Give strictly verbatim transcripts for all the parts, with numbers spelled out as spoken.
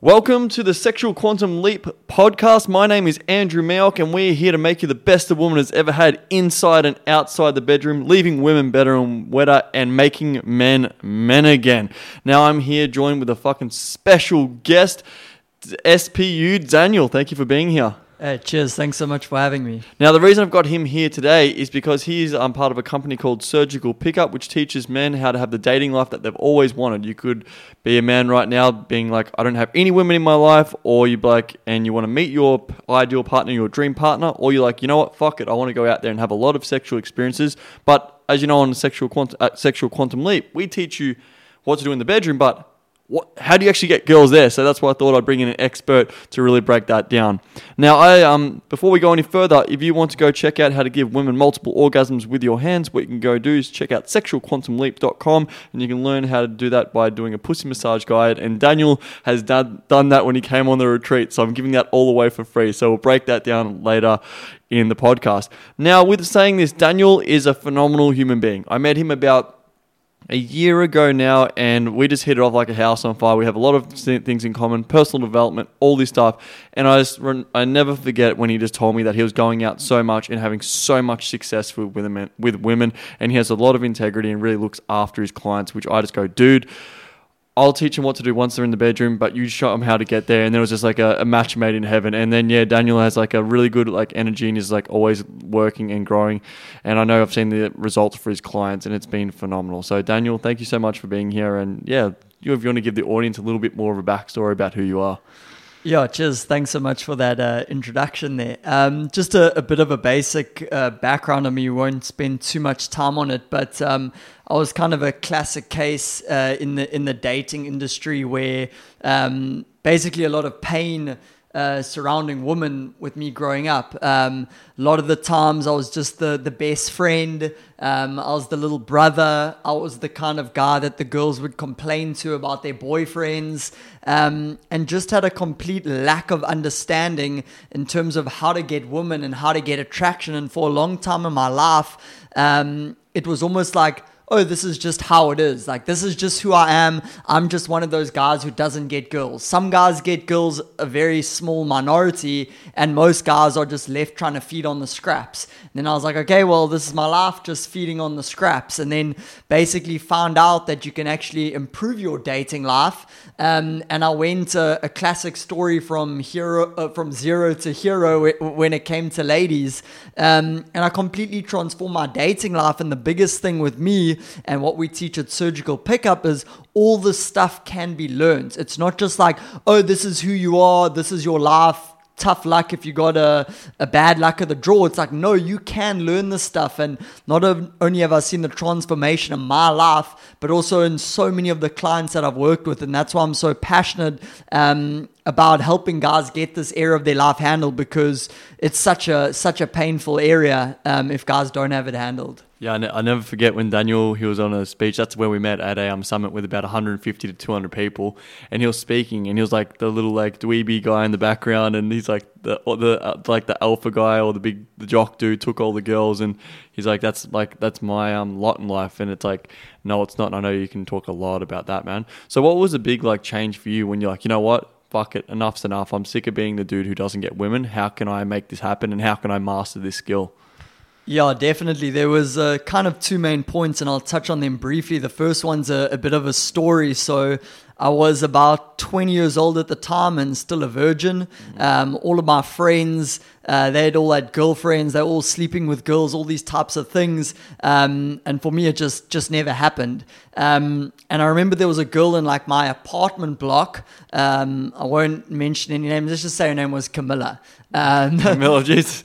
Welcome to the Sexual Quantum Leap podcast. My name is Andrew Mayock and we're here to make you the best a woman has ever had inside and outside the bedroom, leaving women better and wetter and making men men again. Now I'm here joined with a fucking special guest, S P U Daniel. Thank you for being here. Hey, cheers. Thanks so much for having me. Now, the reason I've got him here today is because he's um, part of a company called Surgical Pickup, which teaches men how to have the dating life that they've always wanted. You could be a man right now being like, I don't have any women in my life, or you're like, and you want to meet your ideal partner, your dream partner, or you're like, you know what, fuck it, I want to go out there and have a lot of sexual experiences. But as you know, on Sexual Quantum, uh, Sexual Quantum Leap, we teach you what to do in the bedroom, but What, how do you actually get girls there? So that's why I thought I'd bring in an expert to really break that down. Now, I um before we go any further, if you want to go check out how to give women multiple orgasms with your hands, what you can go do is check out sexual quantum leap dot com, and you can learn how to do that by doing a pussy massage guide. And Daniel has done, done that when he came on the retreat, so I'm giving that all away for free. So we'll break that down later in the podcast. Now, with saying this, Daniel is a phenomenal human being. I met him about a year ago now, and we just hit it off like a house on fire. We have a lot of things in common, personal development, all this stuff. And I just, I never forget when he just told me that he was going out so much and having so much success with women, with women, and he has a lot of integrity and really looks after his clients, which I just go, dude, I'll teach them what to do once they're in the bedroom, but you show them how to get there. And then it was just like a, a match made in heaven. And then, yeah, Daniel has like a really good like energy and is like always working and growing. And I know I've seen the results for his clients and it's been phenomenal. So Daniel, thank you so much for being here. And yeah, you, if you want to give the audience a little bit more of a backstory about who you are. Yeah, cheers. Thanks so much for that uh, introduction there. Um, just a, a bit of a basic uh, background. I mean, you won't spend too much time on it, but um, I was kind of a classic case uh, in the in the dating industry where um, basically a lot of pain uh, surrounding women with me growing up. Um, a lot of the times I was just the, the best friend. Um, I was the little brother. I was the kind of guy that the girls would complain to about their boyfriends, um, and just had a complete lack of understanding in terms of how to get women and how to get attraction. And for a long time in my life, um, it was almost like, oh, this is just how it is. Like, this is just who I am. I'm just one of those guys who doesn't get girls. Some guys get girls, a very small minority, and most guys are just left trying to feed on the scraps. And then I was like, okay, well, this is my life, just feeding on the scraps. And then basically found out that you can actually improve your dating life. Um, and I went a, a classic story from hero uh, from zero to hero when it came to ladies. Um, and I completely transformed my dating life. And the biggest thing with me, and what we teach at Surgical Pickup, is all this stuff can be learned. It's not just like, oh, this is who you are, this is your life, tough luck if you got a, a bad luck of the draw. It's like, no, you can learn this stuff. And not only have I seen the transformation in my life, but also in so many of the clients that I've worked with. And that's why I'm so passionate um, about helping guys get this area of their life handled, because it's such a such a painful area um, if guys don't have it handled. Yeah, I, ne- I never forget when Daniel, he was on a speech. That's where we met at a um, summit with about one hundred fifty to two hundred people. And he was speaking and he was like the little like dweeby guy in the background. And he's like the or the uh, like the alpha guy or the big the jock dude took all the girls. And he's like, that's like that's my um, lot in life. And it's like, no, it's not. And I know you can talk a lot about that, man. So what was a big like change for you when you're like, you know what? Fuck it, enough's enough. I'm sick of being the dude who doesn't get women. How can I make this happen and how can I master this skill? Yeah, definitely. There was uh, kind of two main points and I'll touch on them briefly. The first one's a, a bit of a story. So I was about twenty years old at the time and still a virgin. Mm-hmm. Um, all of my friends, uh, they had all had girlfriends. They were all sleeping with girls, all these types of things. Um, and for me, it just, just never happened. Um, and I remember there was a girl in like my apartment block. Um, I won't mention any names. Let's just say her name was Camilla. Um, Camilla, jeez.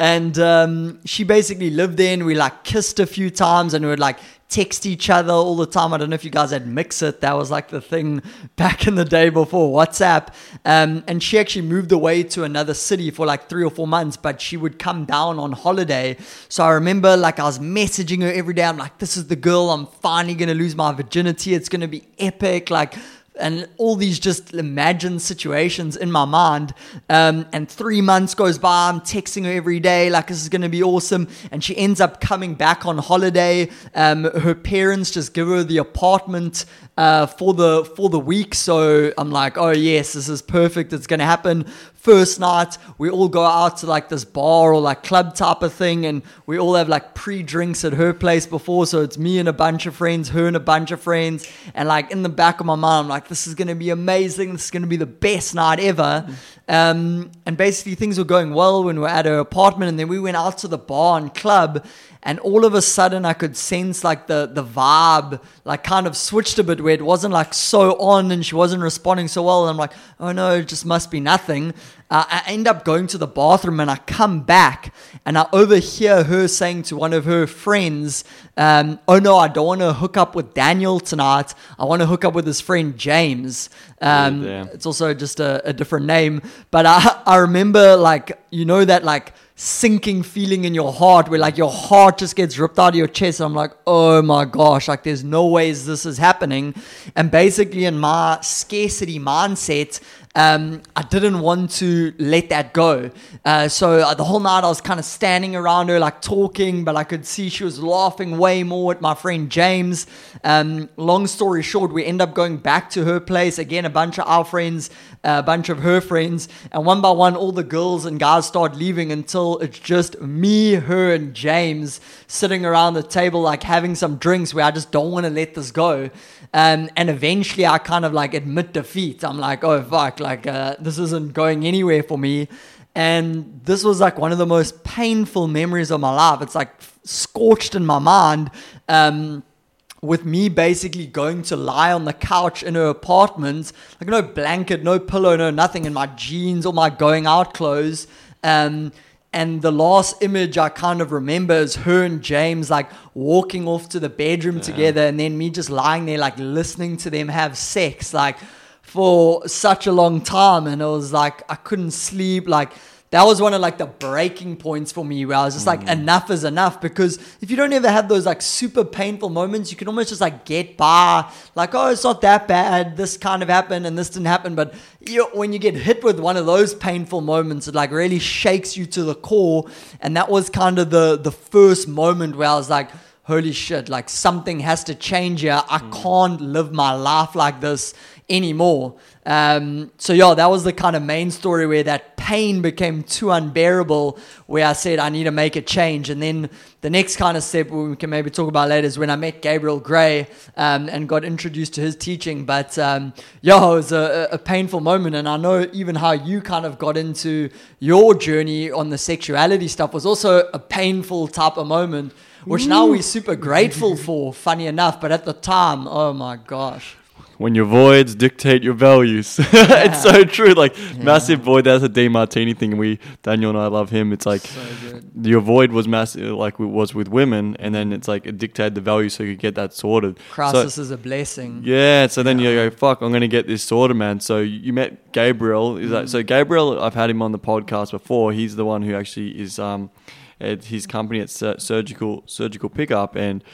And um, she basically lived there and we like kissed a few times and we would like text each other all the time. I don't know if you guys had Mixit. That was like the thing back in the day before WhatsApp. Um, and she actually moved away to another city for like three or four months, but she would come down on holiday. So I remember like I was messaging her every day. I'm like, this is the girl. I'm finally going to lose my virginity. It's going to be epic. Like, and all these just imagined situations in my mind. Um, and three months goes by, I'm texting her every day, like this is going to be awesome. And she ends up coming back on holiday. Um, her parents just give her the apartment uh, for the for the week. So I'm like, oh yes, this is perfect. It's going to happen. First night, we all go out to like this bar or like club type of thing, and we all have like pre-drinks at her place before. So it's me and a bunch of friends, her and a bunch of friends, and like in the back of my mind, I'm like, this is going to be amazing. This is going to be the best night ever. Um, and basically things were going well when we were at her apartment, and then we went out to the bar and club, and all of a sudden I could sense like the, the vibe like kind of switched a bit, where it wasn't like so on and she wasn't responding so well. And I'm like, oh no, it just must be nothing. Uh, I end up going to the bathroom, and I come back and I overhear her saying to one of her friends, um, oh no, I don't want to hook up with Daniel tonight. I want to hook up with his friend James. Um, yeah, yeah. It's also just a, a different name. But I, I remember like, you know, that like sinking feeling in your heart where like your heart just gets ripped out of your chest. And I'm like, oh my gosh, like there's no ways this is happening. And basically in my scarcity mindset, um, I didn't want to let that go. Uh, so the whole night I was kind of standing around her, like talking, but I could see she was laughing way more at my friend James. Um, long story short, we end up going back to her place. Again, a bunch of our friends, a bunch of her friends. And one by one, all the girls and guys start leaving until it's just me, her, and James sitting around the table, like having some drinks, where I just don't want to let this go. Um, and eventually I kind of like admit defeat. I'm like, oh fuck, like uh, this isn't going anywhere for me. And this was like one of the most painful memories of my life. It's like scorched in my mind, um, with me basically going to lie on the couch in her apartment, like no blanket, no pillow, no nothing, in my jeans or my going out clothes. Um, And the last image I kind of remember is her and James like walking off to the bedroom yeah. together, and then me just lying there like listening to them have sex like for such a long time. And it was like I couldn't sleep. Like that was one of like the breaking points for me, where I was just like mm. enough is enough. Because if you don't ever have those like super painful moments, you can almost just like get by like, oh, it's not that bad. This kind of happened and this didn't happen. But you know, when you get hit with one of those painful moments, it like really shakes you to the core. And that was kind of the the first moment where I was like, holy shit, like something has to change here. I mm. can't live my life like this anymore. Um, so yeah, that was the kind of main story where that pain became too unbearable, where I said, I need to make a change. And then the next kind of step we can maybe talk about later is when I met Gabriel Gray, um, and got introduced to his teaching. But um, yeah, it was a, a painful moment. And I know even how you kind of got into your journey on the sexuality stuff was also a painful type of moment, which Ooh. Now we're super grateful for, funny enough. But at the time, oh my gosh. When your voids dictate your values. Yeah. It's so true. Like, yeah. Massive void. That's a Demartini thing. We, Daniel and I love him. It's like, so your void was massive, like it was with women. And then it's like, it dictated the value so you could get that sorted. Crisis so, is a blessing. Yeah. So then yeah. you go, fuck, I'm going to get this sorted, man. So you met Gabriel. Is mm. that, so Gabriel, I've had him on the podcast before. He's the one who actually is um, at his company at Surgical Surgical Pickup. And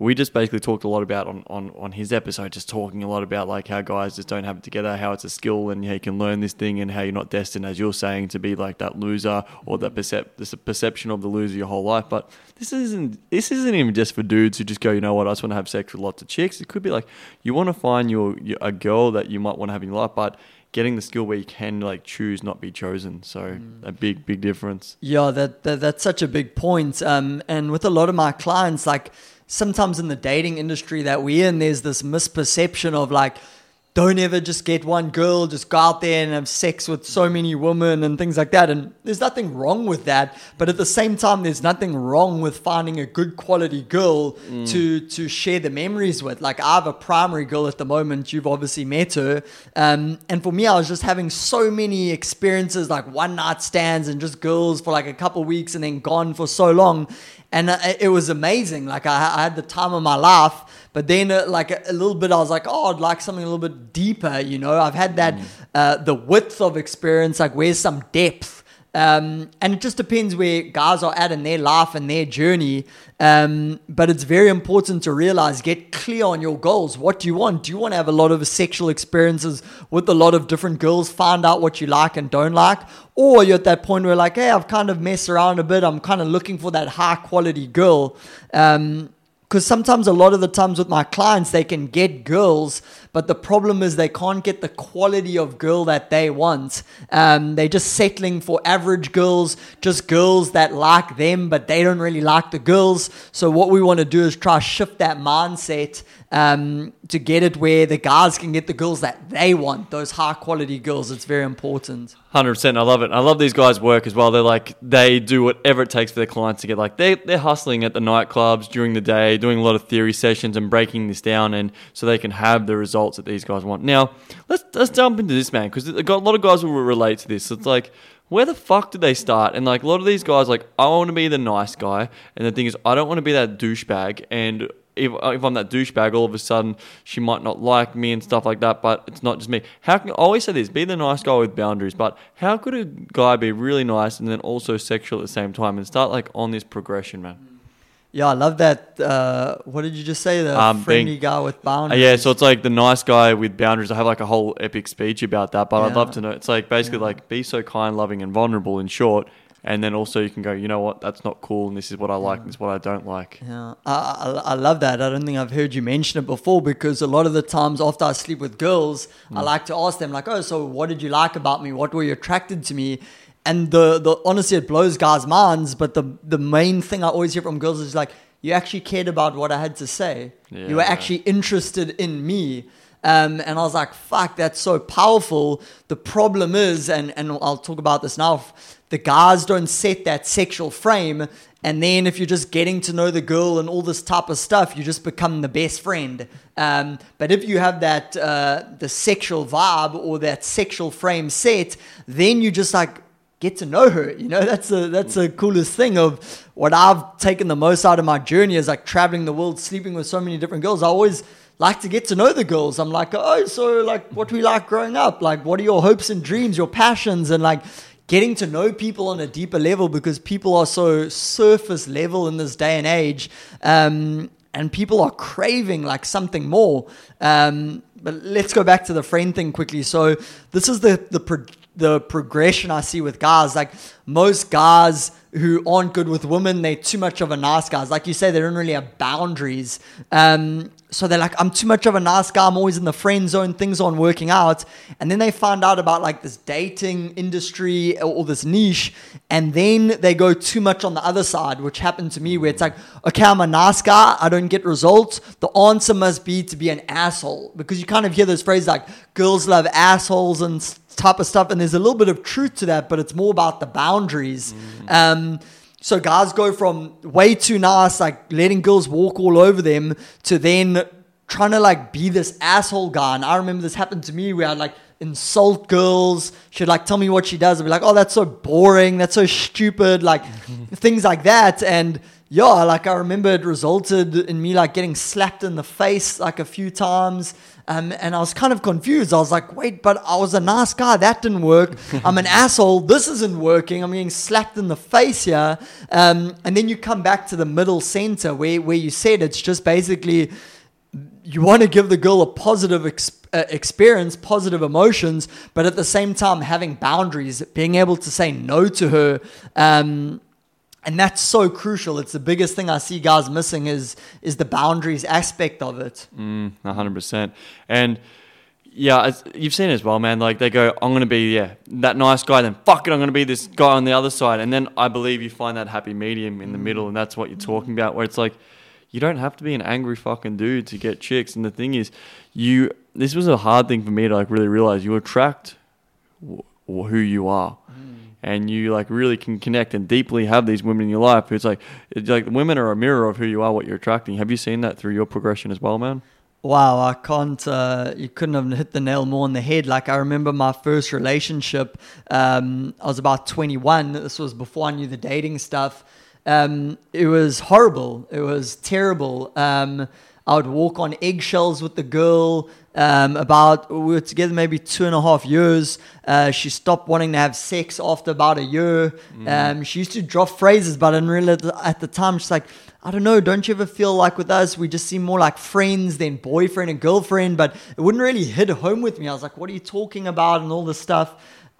we just basically talked a lot about on, on, on his episode, just talking a lot about like how guys just don't have it together, how it's a skill and how you can learn this thing, and how you're not destined, as you're saying, to be like that loser or that percep- this perception of the loser your whole life. But this isn't this isn't even just for dudes who just go, you know what, I just want to have sex with lots of chicks. It could be like you want to find your, your a girl that you might want to have in your life, but getting the skill where you can like choose not be chosen. So mm. a big, big difference. Yeah, that, that that's such a big point. Um, and with a lot of my clients, like, sometimes in the dating industry that we're in, there's this misperception of like, don't ever just get one girl, just go out there and have sex with so many women and things like that. And there's nothing wrong with that. But at the same time, there's nothing wrong with finding a good quality girl mm. to to share the memories with. Like, I have a primary girl at the moment. You've obviously met her. Um, and for me, I was just having so many experiences, like one night stands and just girls for like a couple of weeks and then gone for so long. And it was amazing. Like, I, I had the time of my life. But then uh, like a, a little bit, I was like, oh, I'd like something a little bit deeper. You know, I've had that, mm. uh, the width of experience, like where's some depth? Um, and it just depends where guys are at in their life and their journey. Um, but it's very important to realize, get clear on your goals. What do you want? Do you want to have a lot of sexual experiences with a lot of different girls? Find out what you like and don't like. Or you're at that point where like, hey, I've kind of messed around a bit. I'm kind of looking for that high quality girl. Um, Because sometimes a lot of the times with my clients, they can get girls, but the problem is they can't get the quality of girl that they want. Um, they're just settling for average girls, just girls that like them, but they don't really like the girls. So what we want to do is try to shift that mindset um, to get it where the guys can get the girls that they want, those high quality girls. It's very important. one hundred percent. I love it. I love these guys' work as well. They're like, they do whatever it takes for their clients to get like, they, they're hustling at the nightclubs during the day, doing a lot of theory sessions and breaking this down, and so they can have the results that these guys want. Now, let's let's jump into this, man, because a lot of guys will relate to this. So it's like, where the fuck did they start? And like a lot of these guys, like, I want to be the nice guy, and the thing is, I don't want to be that douchebag, and If, if I'm that douchebag, all of a sudden she might not like me and stuff like that, but it's not just me. How can I always say this, be the nice guy with boundaries, but how could a guy be really nice and then also sexual at the same time and start like on this progression, man? Yeah, I love that. Uh, what did you just say? The um, friendly being, guy with boundaries. Yeah, so it's like the nice guy with boundaries. I have like a whole epic speech about that, but yeah. I'd love to know. It's like basically yeah. like be so kind, loving and vulnerable in short. And then also you can go, you know what, that's not cool, and this is what I like, and this is what I don't like. Yeah, I, I, I love that. I don't think I've heard you mention it before, because a lot of the times after I sleep with girls, mm. I like to ask them like, oh, so what did you like about me? What were you attracted to me? And the, the honestly, it blows guys' minds, but the, the main thing I always hear from girls is like, you actually cared about what I had to say. Yeah. You were actually interested in me. Um, and I was like, fuck, that's so powerful. The problem is, and, and I'll talk about this now, the guys don't set that sexual frame. And then if you're just getting to know the girl and all this type of stuff, you just become the best friend. Um, but if you have that uh, the sexual vibe or that sexual frame set, then you just like get to know her. You know, that's a, that's the coolest thing of what I've taken the most out of my journey is like traveling the world, sleeping with so many different girls. I always like to get to know the girls. I'm like, oh, so like what we like growing up, like what are your hopes and dreams, your passions, and like getting to know people on a deeper level, because people are so surface level in this day and age, um, and people are craving like something more. Um, but let's go back to the friend thing quickly. So this is the the pro- the progression I see with guys. Like most guys who aren't good with women, they're too much of a nice guy. Like you say, they don't really have boundaries. Um, So they're like, I'm too much of a nice guy. I'm always in the friend zone. Things aren't working out. And then they find out about like this dating industry or, or this niche. And then they go too much on the other side, which happened to me, where it's like, okay, I'm a nice guy. I don't get results. The answer must be to be an asshole. Because you kind of hear those phrases like, girls love assholes and type of stuff. And there's a little bit of truth to that, but it's more about the boundaries. Mm. Um So guys go from way too nice, like letting girls walk all over them, to then trying to like be this asshole guy. And I remember this happened to me where I'd like insult girls. She'd like tell me what she does. I'd be like, oh, that's so boring. That's so stupid. Like things like that. And yeah, like I remember it resulted in me like getting slapped in the face like a few times. Um, and I was kind of confused. I was like, wait, but I was a nice guy. That didn't work. I'm an asshole. This isn't working. I'm getting slapped in the face here. Um, and then you come back to the middle center where, where you said it's just basically you want to give the girl a positive experience. experience, positive emotions, but at the same time having boundaries, being able to say no to her. Um, and that's so crucial. It's the biggest thing I see guys missing is is the boundaries aspect of it. Mm, one hundred percent. And yeah, you've seen it as well, man. Like they go, I'm going to be yeah that nice guy, then fuck it, I'm going to be this guy on the other side. And then I believe you find that happy medium in the middle, and that's what you're talking about, where it's like, you don't have to be an angry fucking dude to get chicks. And the thing is, you... This was a hard thing for me to like really realize. You attract w- who you are, mm. and you like really can connect and deeply have these women in your life. It's like it's like women are a mirror of who you are, what you're attracting. Have you seen that through your progression as well, man? Wow, I can't. Uh, you couldn't have hit the nail more on the head. Like I remember my first relationship. Um, I was about twenty-one. This was before I knew the dating stuff. Um, it was horrible. It was terrible. Um, I would walk on eggshells with the girl. Um, about, we were together maybe two and a half years. Uh, she stopped wanting to have sex after about a year. Mm. Um, she used to drop phrases, but I didn't realize at the time, she's like, I don't know, don't you ever feel like with us, we just seem more like friends than boyfriend and girlfriend, but it wouldn't really hit home with me. I was like, what are you talking about and all this stuff?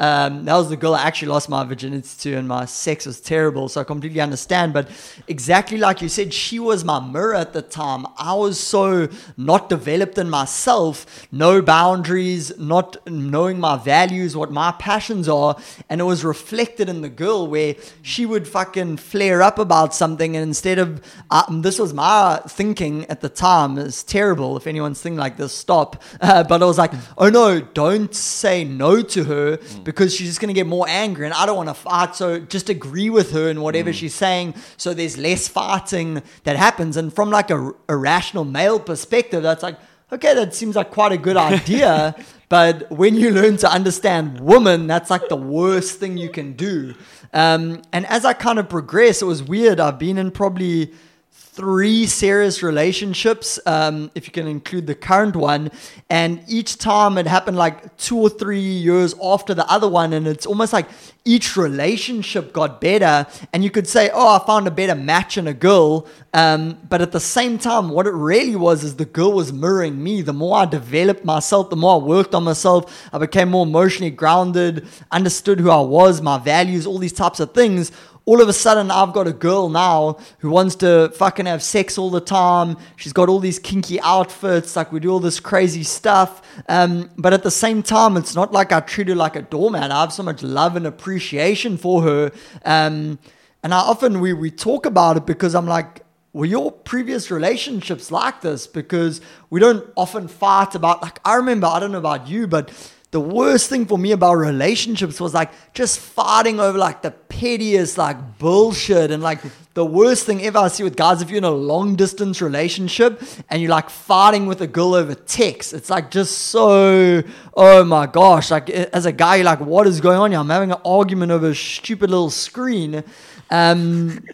Um, that was the girl I actually lost my virginity to, and my sex was terrible, so I completely understand. But exactly like you said, she was my mirror at the time. I was so not developed in myself, no boundaries, not knowing my values, what my passions are, and it was reflected in the girl where she would fucking flare up about something, and instead of, uh, this was my thinking at the time, it's terrible, if anyone's thinking like this, stop, uh, but I was like, oh no, don't say no to her, because she's just going to get more angry and I don't want to fight. So just agree with her and whatever mm. she's saying. So there's less fighting that happens. And from like a, a rational male perspective, that's like, okay, that seems like quite a good idea. But when you learn to understand women, that's like the worst thing you can do. Um, and as I kind of progress, it was weird. I've been in probably three serious relationships, um, if you can include the current one, and each time it happened like two or three years after the other one, and it's almost like each relationship got better, and you could say, oh, I found a better match in a girl, um, but at the same time, what it really was is the girl was mirroring me. The more I developed myself, the more I worked on myself, I became more emotionally grounded, understood who I was, my values, all these types of things. All of a sudden, I've got a girl now who wants to fucking have sex all the time. She's got all these kinky outfits. Like, we do all this crazy stuff. Um, but at the same time, it's not like I treat her like a doormat. I have so much love and appreciation for her. Um, and I often, we, we talk about it because I'm like, were your previous relationships like this? Because we don't often fight about, like, I remember, I don't know about you, but the worst thing for me about relationships was like just fighting over like the pettiest like bullshit, and like the worst thing ever I see with guys, if you're in a long distance relationship and you're like fighting with a girl over text, it's like just so, oh my gosh, like as a guy you're like, what is going on here? I'm having an argument over a stupid little screen. Um...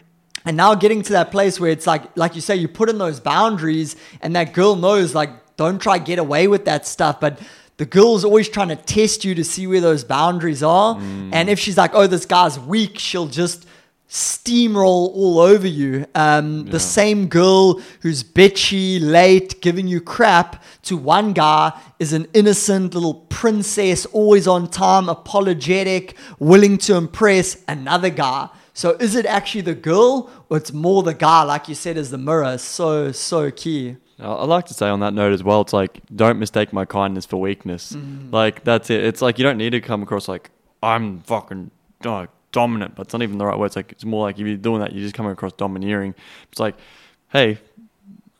And now getting to that place where it's like, like you say, you put in those boundaries and that girl knows, like, don't try to get away with that stuff. But the girl's always trying to test you to see where those boundaries are. Mm. And if she's like, oh, this guy's weak, she'll just steamroll all over you. Um, yeah. The same girl who's bitchy, late, giving you crap to one guy is an innocent little princess, always on time, apologetic, willing to impress another guy. So is it actually the girl, or it's more the guy, like you said, is the mirror? So, so key. I like to say on that note as well, it's like, don't mistake my kindness for weakness. Mm. Like, that's it. It's like, you don't need to come across like, I'm fucking oh, dominant, but it's not even the right word. It's like, it's more like if you're doing that, you're just coming across domineering. It's like, hey,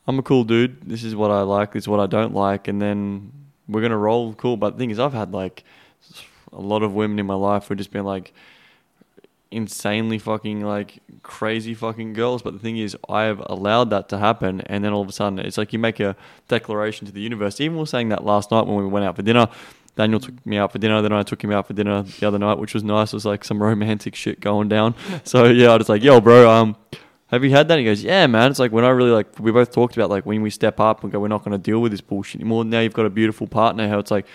I'm a cool dude. This is what I like. This is what I don't like. And then we're going to roll cool. But the thing is, I've had like a lot of women in my life who just been like, insanely fucking like crazy fucking girls, but the thing is I have allowed that to happen, and then all of a sudden it's like you make a declaration to the universe. Even we were saying that last night when we went out for dinner. Daniel took me out for dinner, then I took him out for dinner the other night, which was nice. It was like some romantic shit going down. So yeah, I was like, yo bro, um have you had that? He goes, yeah man. It's like, when I really like, we both talked about like when we step up and go, we're not going to deal with this bullshit anymore. Now you've got a beautiful partner. How it's like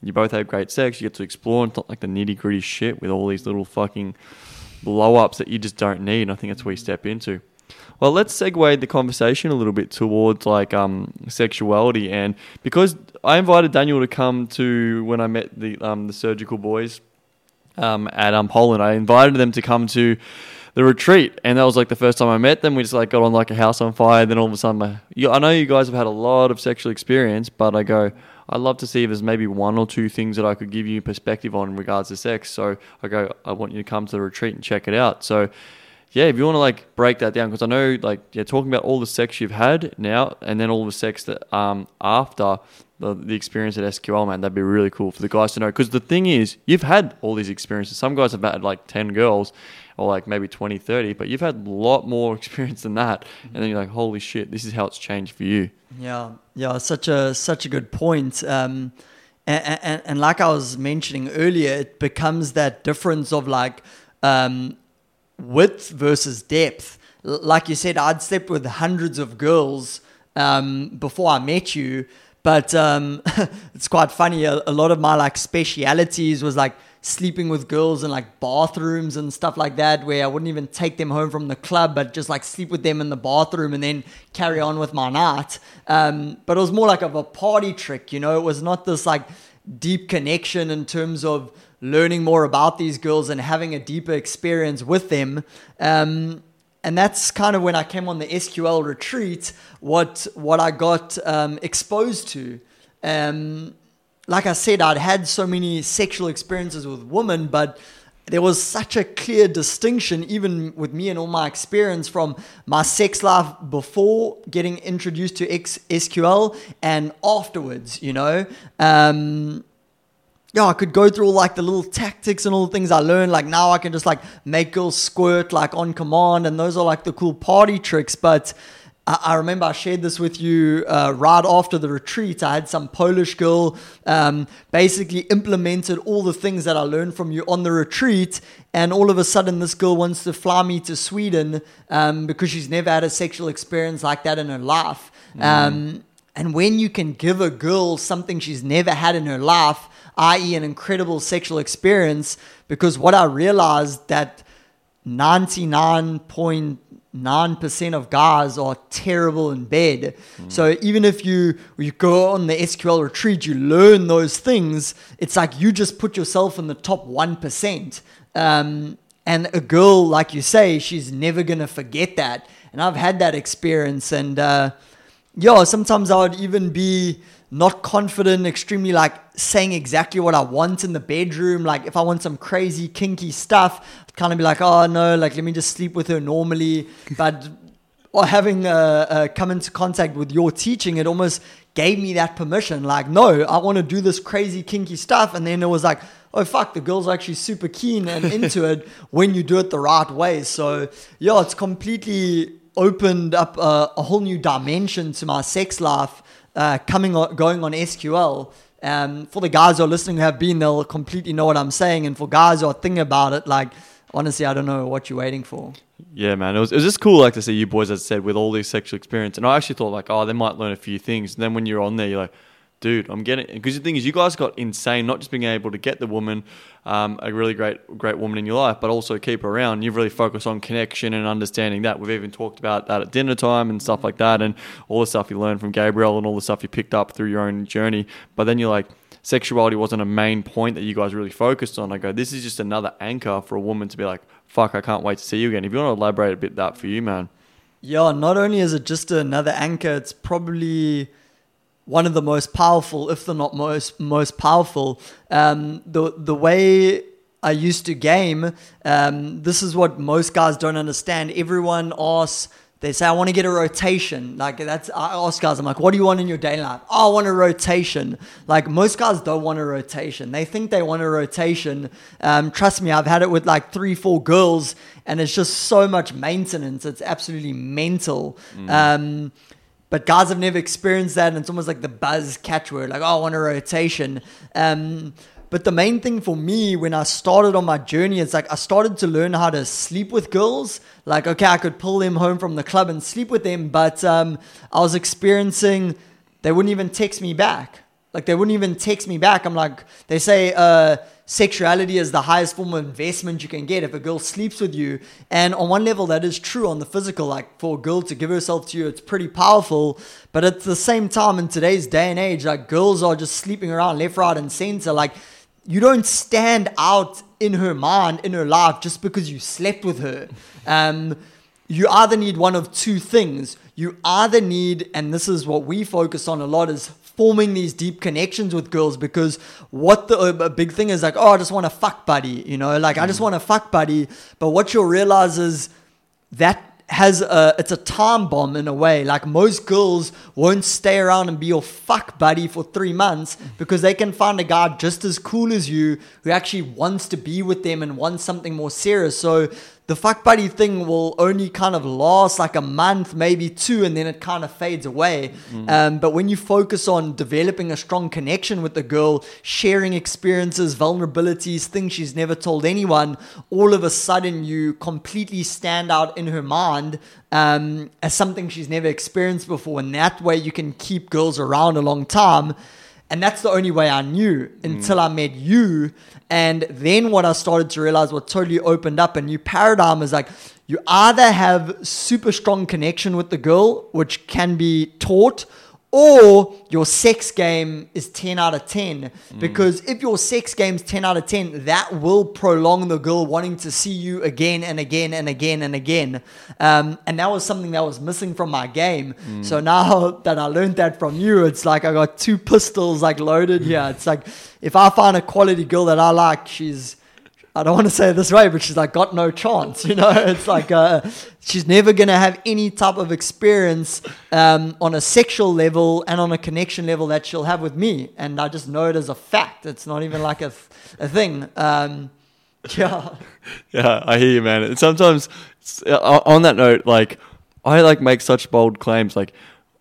you both have great sex, you get to explore, and it's not like the nitty gritty shit with all these little fucking blow-ups that you just don't need. And I think that's where you step into. Well, let's segue the conversation a little bit towards like um, sexuality. And because I invited Daniel to come to, when I met the um, the Surgical Boys um, at um, Poland, I invited them to come to the retreat, and that was like the first time I met them. We just like got on like a house on fire. Then all of a sudden, I, you, I know you guys have had a lot of sexual experience, but I go, I'd love to see if there's maybe one or two things that I could give you perspective on in regards to sex. So I go, I want you to come to the retreat and check it out. So yeah, if you want to like break that down, because I know like you're yeah, talking about all the sex you've had now, and then all the sex that um after the, the experience at S Q L, man, that'd be really cool for the guys to know. Because the thing is, you've had all these experiences. Some guys have had like ten girls, or like maybe twenty, thirty, but you've had a lot more experience than that. And then you're like, holy shit, this is how it's changed for you. Yeah, yeah, such a such a good point. Um, and, and, and like I was mentioning earlier, it becomes that difference of like um, width versus depth. Like you said, I'd slept with hundreds of girls um, before I met you, but um, it's quite funny. A, a lot of my like specialities was like sleeping with girls in like bathrooms and stuff like that, where I wouldn't even take them home from the club, but just like sleep with them in the bathroom and then carry on with my night. Um, but it was more like of a party trick, you know. It was not this like deep connection in terms of learning more about these girls and having a deeper experience with them. Um, and that's kind of when I came on the S Q L retreat, what what I got um, exposed to. Um, like I said, I'd had so many sexual experiences with women, but there was such a clear distinction, even with me and all my experience, from my sex life before getting introduced to S Q L and afterwards, you know. Um, yeah, I could go through all like the little tactics and all the things I learned. Like now I can just like make girls squirt like on command, and those are like the cool party tricks. But I, I remember I shared this with you uh, right after the retreat. I had some Polish girl um, basically implemented all the things that I learned from you on the retreat, and all of a sudden this girl wants to fly me to Sweden um, because she's never had a sexual experience like that in her life. Mm. Um, and when you can give a girl something she's never had in her life, that is an incredible sexual experience, because what I realized that ninety-nine point nine percent of guys are terrible in bed. Mm. So even if you you go on the S Q L retreat, you learn those things, it's like you just put yourself in the top one percent. Um, and a girl, like you say, she's never going to forget that. And I've had that experience. And uh, yeah, sometimes I would even be not confident, extremely like saying exactly what I want in the bedroom. Like if I want some crazy kinky stuff, I'd kind of be like, oh no, like let me just sleep with her normally. But or having uh, uh, come into contact with your teaching, it almost gave me that permission. Like, no, I want to do this crazy kinky stuff. And then it was like, oh fuck, the girl's actually super keen and into it when you do it the right way. So yeah, it's completely opened up a, a whole new dimension to my sex life. Uh, coming on, going on S Q L. Um, for the guys who are listening who have been, they'll completely know what I'm saying. And for guys who are thinking about it, like, honestly, I don't know what you're waiting for. Yeah, man. It was, it was just cool, like, to see you boys, as I said, with all these sexual experience. And I actually thought, like, oh, they might learn a few things. And then when you're on there, you're like, dude, I'm getting... Because the thing is, you guys got insane, not just being able to get the woman, um, a really great great woman in your life, but also keep her around. You've really focused on connection and understanding that. We've even talked about that at dinner time and stuff like that, and all the stuff you learned from Gabriel and all the stuff you picked up through your own journey. But then you're like, sexuality wasn't a main point that you guys really focused on. I go, this is just another anchor for a woman to be like, fuck, I can't wait to see you again. If you want to elaborate a bit that for you, man. Yeah, not only is it just another anchor, it's probably... one of the most powerful, if the not most most powerful. Um, the the way I used to game, um, this is what most guys don't understand. Everyone asks, they say, I want to get a rotation. Like that's, I ask guys, I'm like, what do you want in your daily life? Oh, I want a rotation. Like most guys don't want a rotation. They think they want a rotation. Um, trust me, I've had it with like three, four girls, and it's just so much maintenance. It's absolutely mental. Mm. Um, But guys have never experienced that, and it's almost like the buzz catchword, like, oh, I want a rotation. Um, but the main thing for me when I started on my journey, it's like I started to learn how to sleep with girls. Like, okay, I could pull them home from the club and sleep with them, but um, I was experiencing they wouldn't even text me back. Like, they wouldn't even text me back. I'm like, they say uh, sexuality is the highest form of investment you can get if a girl sleeps with you. And on one level, that is true on the physical. Like, for a girl to give herself to you, it's pretty powerful. But at the same time, in today's day and age, like, girls are just sleeping around left, right, and center. Like, you don't stand out in her mind, in her life, just because you slept with her. Um... You either need one of two things. You either need, and this is what we focus on a lot, is forming these deep connections with girls, because what the uh, big thing is like, oh, I just want a fuck buddy, you know, like mm. I just want a fuck buddy. But what you'll realize is that has a, it's a time bomb in a way. Like most girls won't stay around and be your fuck buddy for three months because they can find a guy just as cool as you who actually wants to be with them and wants something more serious. So the fuck buddy thing will only kind of last like a month, maybe two, and then it kind of fades away. Mm. Um, but when you focus on developing a strong connection with the girl, sharing experiences, vulnerabilities, things she's never told anyone, all of a sudden you completely stand out in her mind um, as something she's never experienced before. And that way you can keep girls around a long time. And that's the only way I knew until mm. I met you. And then what I started to realize, what totally opened up a new paradigm, is like you either have super strong connection with the girl, which can be taught, or your sex game is ten out of ten. Mm. Because if your sex game's ten out of ten, that will prolong the girl wanting to see you again and again and again and again. Um, and that was something that was missing from my game. Mm. So now that I learned that from you, it's like I got two pistols like loaded here. It's like if I find a quality girl that I like, she's... I don't want to say it this way, but she's like got no chance, you know. It's like uh, she's never going to have any type of experience um, on a sexual level and on a connection level that she'll have with me. And I just know it as a fact. It's not even like a, a thing. Um, yeah. Yeah, I hear you, man. And sometimes on that note, like I like make such bold claims like,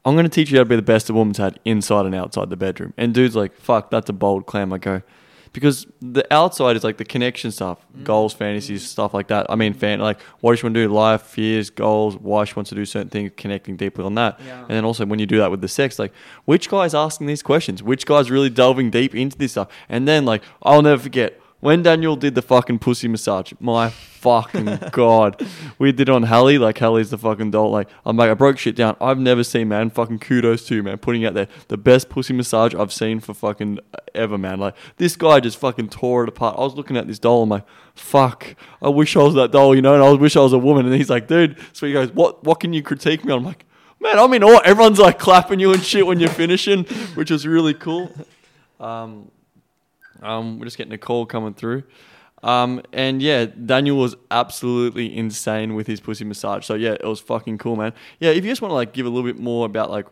I'm going to teach you how to be the best a woman's had inside and outside the bedroom. And dude's like, fuck, that's a bold claim. I go... Because the outside is like the connection stuff, mm. goals, fantasies, stuff like that. I mean, fan like what does she want to do, life, fears, goals, why she wants to do certain things, connecting deeply on that. Yeah. And then also when you do that with the sex, like which guy's asking these questions? Which guy's really delving deep into this stuff? And then like I'll never forget when Daniel did the fucking pussy massage. My fucking God. We did it on Hallie. Like, Hallie's the fucking doll. Like, I'm like, I broke shit down. I've never seen, man. Fucking kudos to you, man. Putting out there the best pussy massage I've seen for fucking ever, man. Like, this guy just fucking tore it apart. I was looking at this doll. I'm like, fuck. I wish I was that doll, you know? And I wish I was a woman. And he's like, dude. So he goes, what, what can you critique me on? I'm like, man, I'm in awe. Everyone's like clapping you and shit when you're finishing, which was really cool. Um... Um, we're just getting a call coming through. Um, and yeah, Daniel was absolutely insane with his pussy massage. So yeah, it was fucking cool, man. Yeah, if you just want to like give a little bit more about like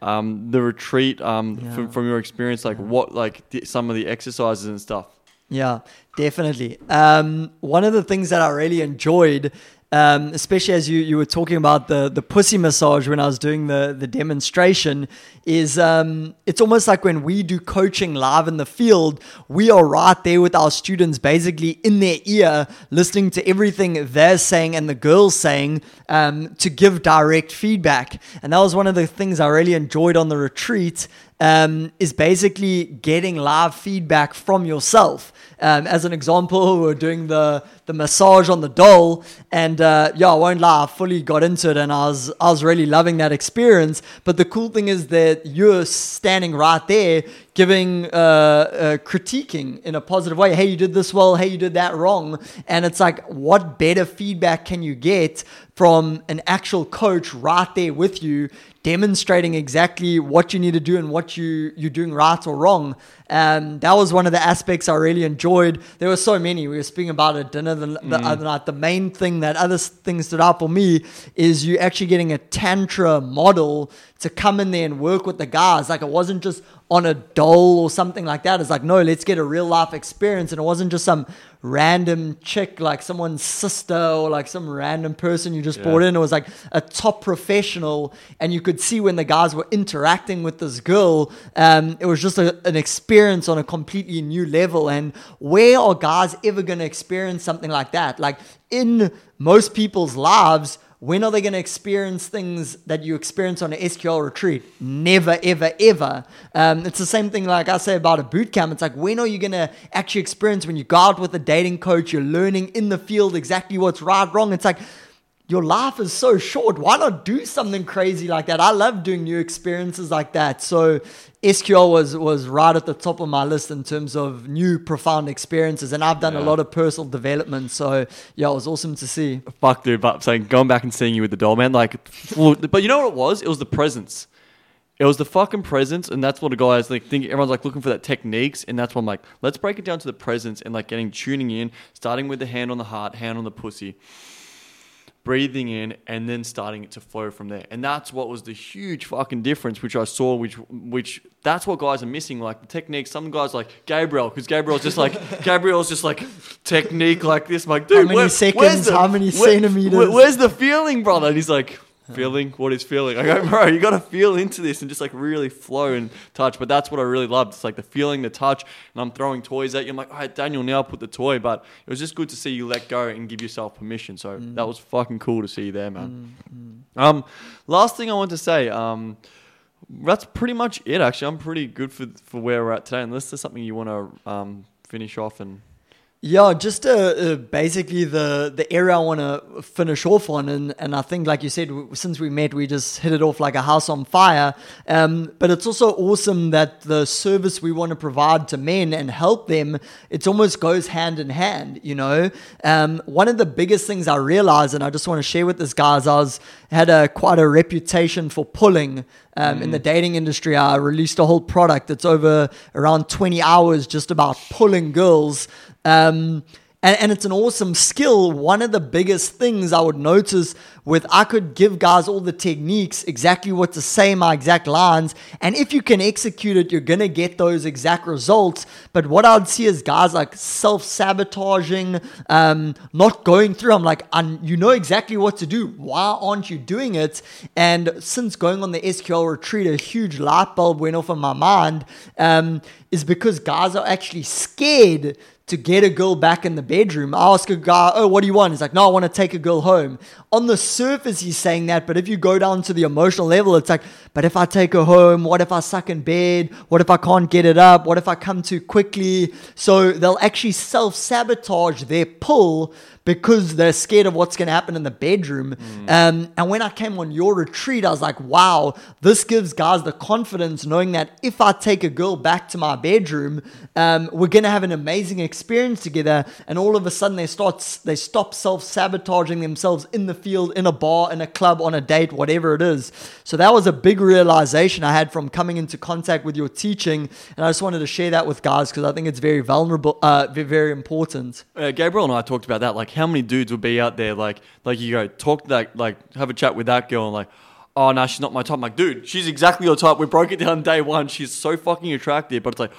um, the retreat um, yeah. from, from your experience, like yeah. what like th- some of the exercises and stuff. Yeah, definitely. Um, one of the things that I really enjoyed, um, especially as you, you were talking about the, the pussy massage when I was doing the, the demonstration, is um, it's almost like when we do coaching live in the field, we are right there with our students, basically in their ear, listening to everything they're saying and the girls saying um, to give direct feedback. And that was one of the things I really enjoyed on the retreat. Um, is basically getting live feedback from yourself. Um, as an example, we were doing the, the massage on the doll, and uh, yeah, I won't lie, I fully got into it, and I was I was really loving that experience. But the cool thing is that you're standing right there, giving uh, uh, critiquing in a positive way. Hey, you did this well. Hey, you did that wrong. And it's like, what better feedback can you get from an actual coach right there with you, demonstrating exactly what you need to do and what you, you're doing right or wrong. Um, that was one of the aspects I really enjoyed. There were so many. We were speaking about at dinner the, the mm. other night. The main thing that other things stood out for me is you actually getting a tantra model to come in there and work with the guys. Like, it wasn't just on a doll or something like that. It's like, no, let's get a real life experience. And it wasn't just some random chick, like someone's sister or like some random person you just yeah. brought in. It was like a top professional. And you could see when the guys were interacting with this girl, um, it was just a, an experience on a completely new level. And where are guys ever going to experience something like that? Like, in most people's lives, when are they going to experience things that you experience on an S Q L retreat? Never, ever, ever. Um, it's the same thing like I say about a boot camp. It's like, when are you going to actually experience when you go out with a dating coach, you're learning in the field exactly what's right, wrong. It's like, your life is so short. Why not do something crazy like that? I love doing new experiences like that. So S Q L was was right at the top of my list in terms of new profound experiences, and I've done yeah. a lot of personal development, so yeah, it was awesome to see. Fuck, dude, but saying going back and seeing you with the doll, man, like, but you know what it was? It was the presence. It was the fucking presence, and that's what a guy is like thinking. Everyone's like looking for that techniques, and that's what I'm like, let's break it down to the presence and like getting tuning in, starting with the hand on the heart, hand on the pussy, breathing in, and then starting it to flow from there. And that's what was the huge fucking difference, which I saw, which, which that's what guys are missing. Like the technique, some guys like Gabriel, because Gabriel's just like, Gabriel's just like technique like this. I'm like, dude, how many where, seconds, where's the, how many where, centimeters? Where, where's the feeling, brother? And he's like, feeling? What is feeling? I go, bro, you got to feel into this and just like really flow and touch. But that's what I really loved. It's like the feeling, the touch, and I'm throwing toys at you. I'm like, all right, Daniel, now put the toy. But it was just good to see you let go and give yourself permission. So mm. that was fucking cool to see you there, man. Mm. Um, last thing I want to say, um, that's pretty much it, actually. I'm pretty good for, for where we're at today. Unless there's something you want to um, finish off and... Yeah, just uh, uh, basically the, the area I want to finish off on. And, and I think, like you said, w- since we met, we just hit it off like a house on fire. Um, but it's also awesome that the service we want to provide to men and help them, it almost goes hand in hand, you know. Um, one of the biggest things I realized, and I just want to share with this, guys, I was, had a, quite a reputation for pulling. Um, mm. In the dating industry, I released a whole product that's over around twenty hours just about pulling girls. Um, and, and it's an awesome skill. One of the biggest things I would notice with, I could give guys all the techniques, exactly what to say, my exact lines. And if you can execute it, you're going to get those exact results. But what I'd see is guys like self-sabotaging, um, not going through. I'm like, I'm, you know exactly what to do. Why aren't you doing it? And since going on the S Q L retreat, a huge light bulb went off in my mind, um, is because guys are actually scared to get a girl back in the bedroom. I ask a guy, oh, what do you want? He's like, no, I want to take a girl home. On the surface, he's saying that, but if you go down to the emotional level, it's like, but if I take her home, what if I suck in bed? What if I can't get it up? What if I come too quickly? So they'll actually self-sabotage their pull because they're scared of what's going to happen in the bedroom. Mm. Um, and when I came on your retreat, I was like, wow, this gives guys the confidence knowing that if I take a girl back to my bedroom, um, we're going to have an amazing experience together. And all of a sudden they start, they stop self-sabotaging themselves in the field, in a bar, in a club, on a date, whatever it is. So that was a big realization I had from coming into contact with your teaching. And I just wanted to share that with guys because I think it's very vulnerable, uh, very important. Uh, Gabriel and I talked about that, like, how many dudes will be out there like like you go talk to that, like have a chat with that girl and like, oh no, she's not my type. I'm like, dude, she's exactly your type. We broke it down day one. She's so fucking attractive. But it's like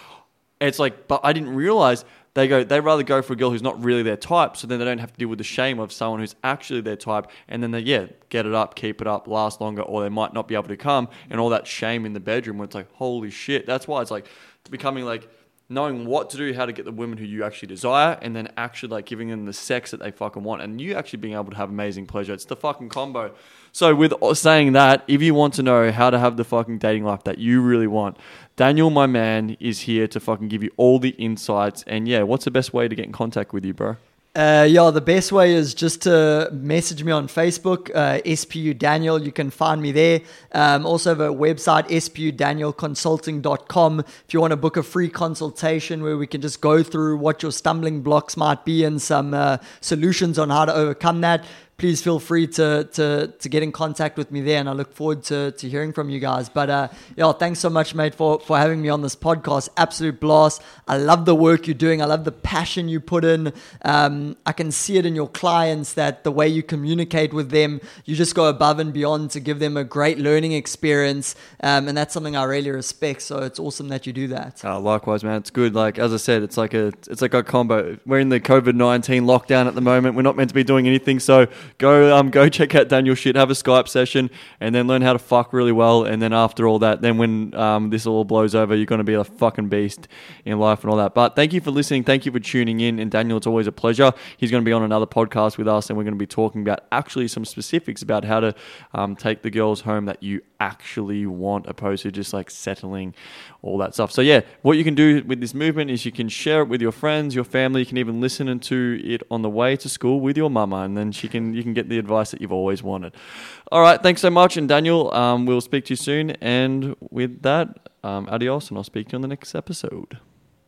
it's like but I didn't realize they go they'd rather go for a girl who's not really their type, so then they don't have to deal with the shame of someone who's actually their type, and then they yeah, get it up, keep it up, last longer, or they might not be able to come, and all that shame in the bedroom where it's like, holy shit. That's why it's like becoming like knowing what to do, how to get the women who you actually desire, and then actually like giving them the sex that they fucking want, and you actually being able to have amazing pleasure. It's the fucking combo. So with saying that, if you want to know how to have the fucking dating life that you really want, Daniel, my man, is here to fucking give you all the insights. And yeah, what's the best way to get in contact with you, bro? Uh, yeah, the best way is just to message me on Facebook, uh, S P U Daniel. You can find me there. Um, also have a website, S P U daniel consulting dot com. If you want to book a free consultation where we can just go through what your stumbling blocks might be and some uh, solutions on how to overcome that, please feel free to, to, to get in contact with me there. And I look forward to, to hearing from you guys. But uh, yeah, thanks so much, mate, for, for having me on this podcast. Absolute blast. I love the work you're doing. I love the passion you put in. Um, I can see it in your clients that the way you communicate with them, you just go above and beyond to give them a great learning experience. Um, and that's something I really respect. So it's awesome that you do that. Uh, likewise, man. It's good. Like, as I said, it's like a, it's like a combo. We're in the covid nineteen lockdown at the moment. We're not meant to be doing anything. So Go um go check out Daniel shit, have a Skype session, and then learn how to fuck really well. And then after all that, then when um this all blows over, you're going to be a fucking beast in life and all that. But thank you for listening. Thank you for tuning in. And Daniel, it's always a pleasure. He's going to be on another podcast with us, and we're going to be talking about actually some specifics about how to um take the girls home that you actually want, opposed to just like settling, all that stuff. So yeah, what you can do with this movement is you can share it with your friends, your family. You can even listen to it on the way to school with your mama, and then she can you can get the advice that you've always wanted. All right, thanks so much, and Daniel, um, we'll speak to you soon. And with that, um, adios, and I'll speak to you on the next episode.